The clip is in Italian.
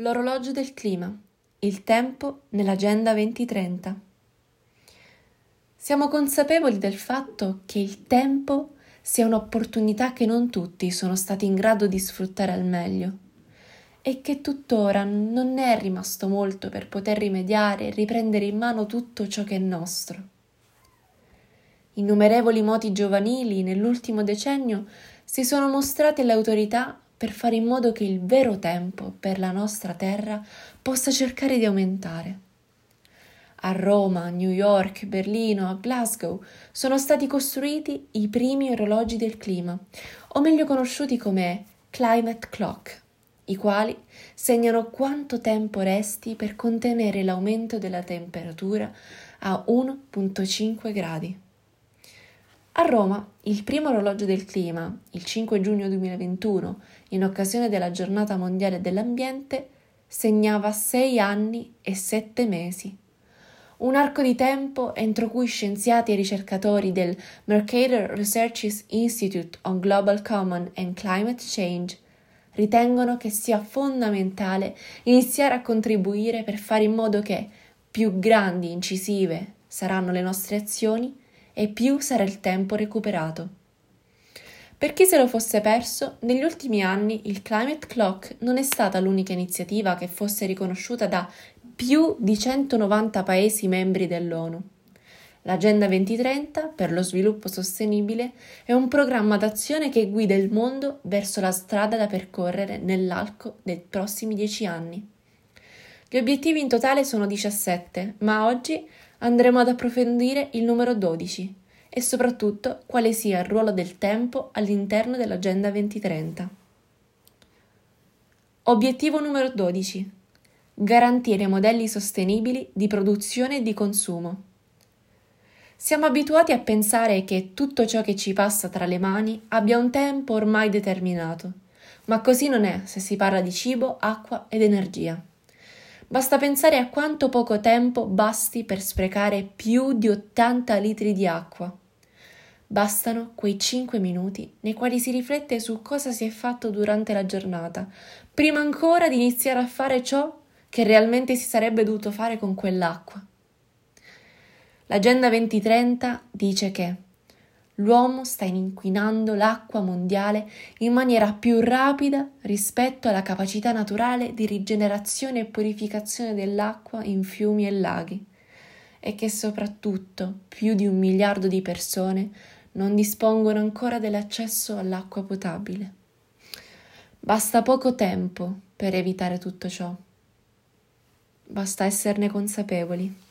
L'orologio del clima, il tempo nell'Agenda 2030. Siamo consapevoli del fatto che il tempo sia un'opportunità che non tutti sono stati in grado di sfruttare al meglio e che tuttora non ne è rimasto molto per poter rimediare e riprendere in mano tutto ciò che è nostro. Innumerevoli moti giovanili nell'ultimo decennio si sono mostrate l'autorità per fare in modo che il vero tempo per la nostra terra possa cercare di aumentare. A Roma, a New York, Berlino, a Glasgow sono stati costruiti i primi orologi del clima, o meglio conosciuti come Climate Clock, i quali segnano quanto tempo resti per contenere l'aumento della temperatura a 1,5 gradi. A Roma, il primo orologio del clima, il 5 giugno 2021, in occasione della Giornata Mondiale dell'Ambiente, segnava 6 anni e 7 mesi. Un arco di tempo entro cui scienziati e ricercatori del Mercator Research Institute on Global Commons and Climate Change ritengono che sia fondamentale iniziare a contribuire per fare in modo che più grandi e incisive saranno le nostre azioni e più sarà il tempo recuperato. Per chi se lo fosse perso, negli ultimi anni il Climate Clock non è stata l'unica iniziativa che fosse riconosciuta da più di 190 Paesi membri dell'ONU. L'Agenda 2030 per lo sviluppo sostenibile è un programma d'azione che guida il mondo verso la strada da percorrere nell'arco dei prossimi 10 anni. Gli obiettivi in totale sono 17, ma oggi andremo ad approfondire il numero 12 e soprattutto quale sia il ruolo del tempo all'interno dell'Agenda 2030. Obiettivo numero 12. Garantire modelli sostenibili di produzione e di consumo. Siamo abituati a pensare che tutto ciò che ci passa tra le mani abbia un tempo ormai determinato, ma così non è se si parla di cibo, acqua ed energia. Basta pensare a quanto poco tempo basti per sprecare più di 80 litri di acqua. Bastano quei 5 minuti nei quali si riflette su cosa si è fatto durante la giornata, prima ancora di iniziare a fare ciò che realmente si sarebbe dovuto fare con quell'acqua. L'Agenda 2030 dice che l'uomo sta inquinando l'acqua mondiale in maniera più rapida rispetto alla capacità naturale di rigenerazione e purificazione dell'acqua in fiumi e laghi, e che soprattutto più di 1 miliardo di persone non dispongono ancora dell'accesso all'acqua potabile. Basta poco tempo per evitare tutto ciò. Basta esserne consapevoli.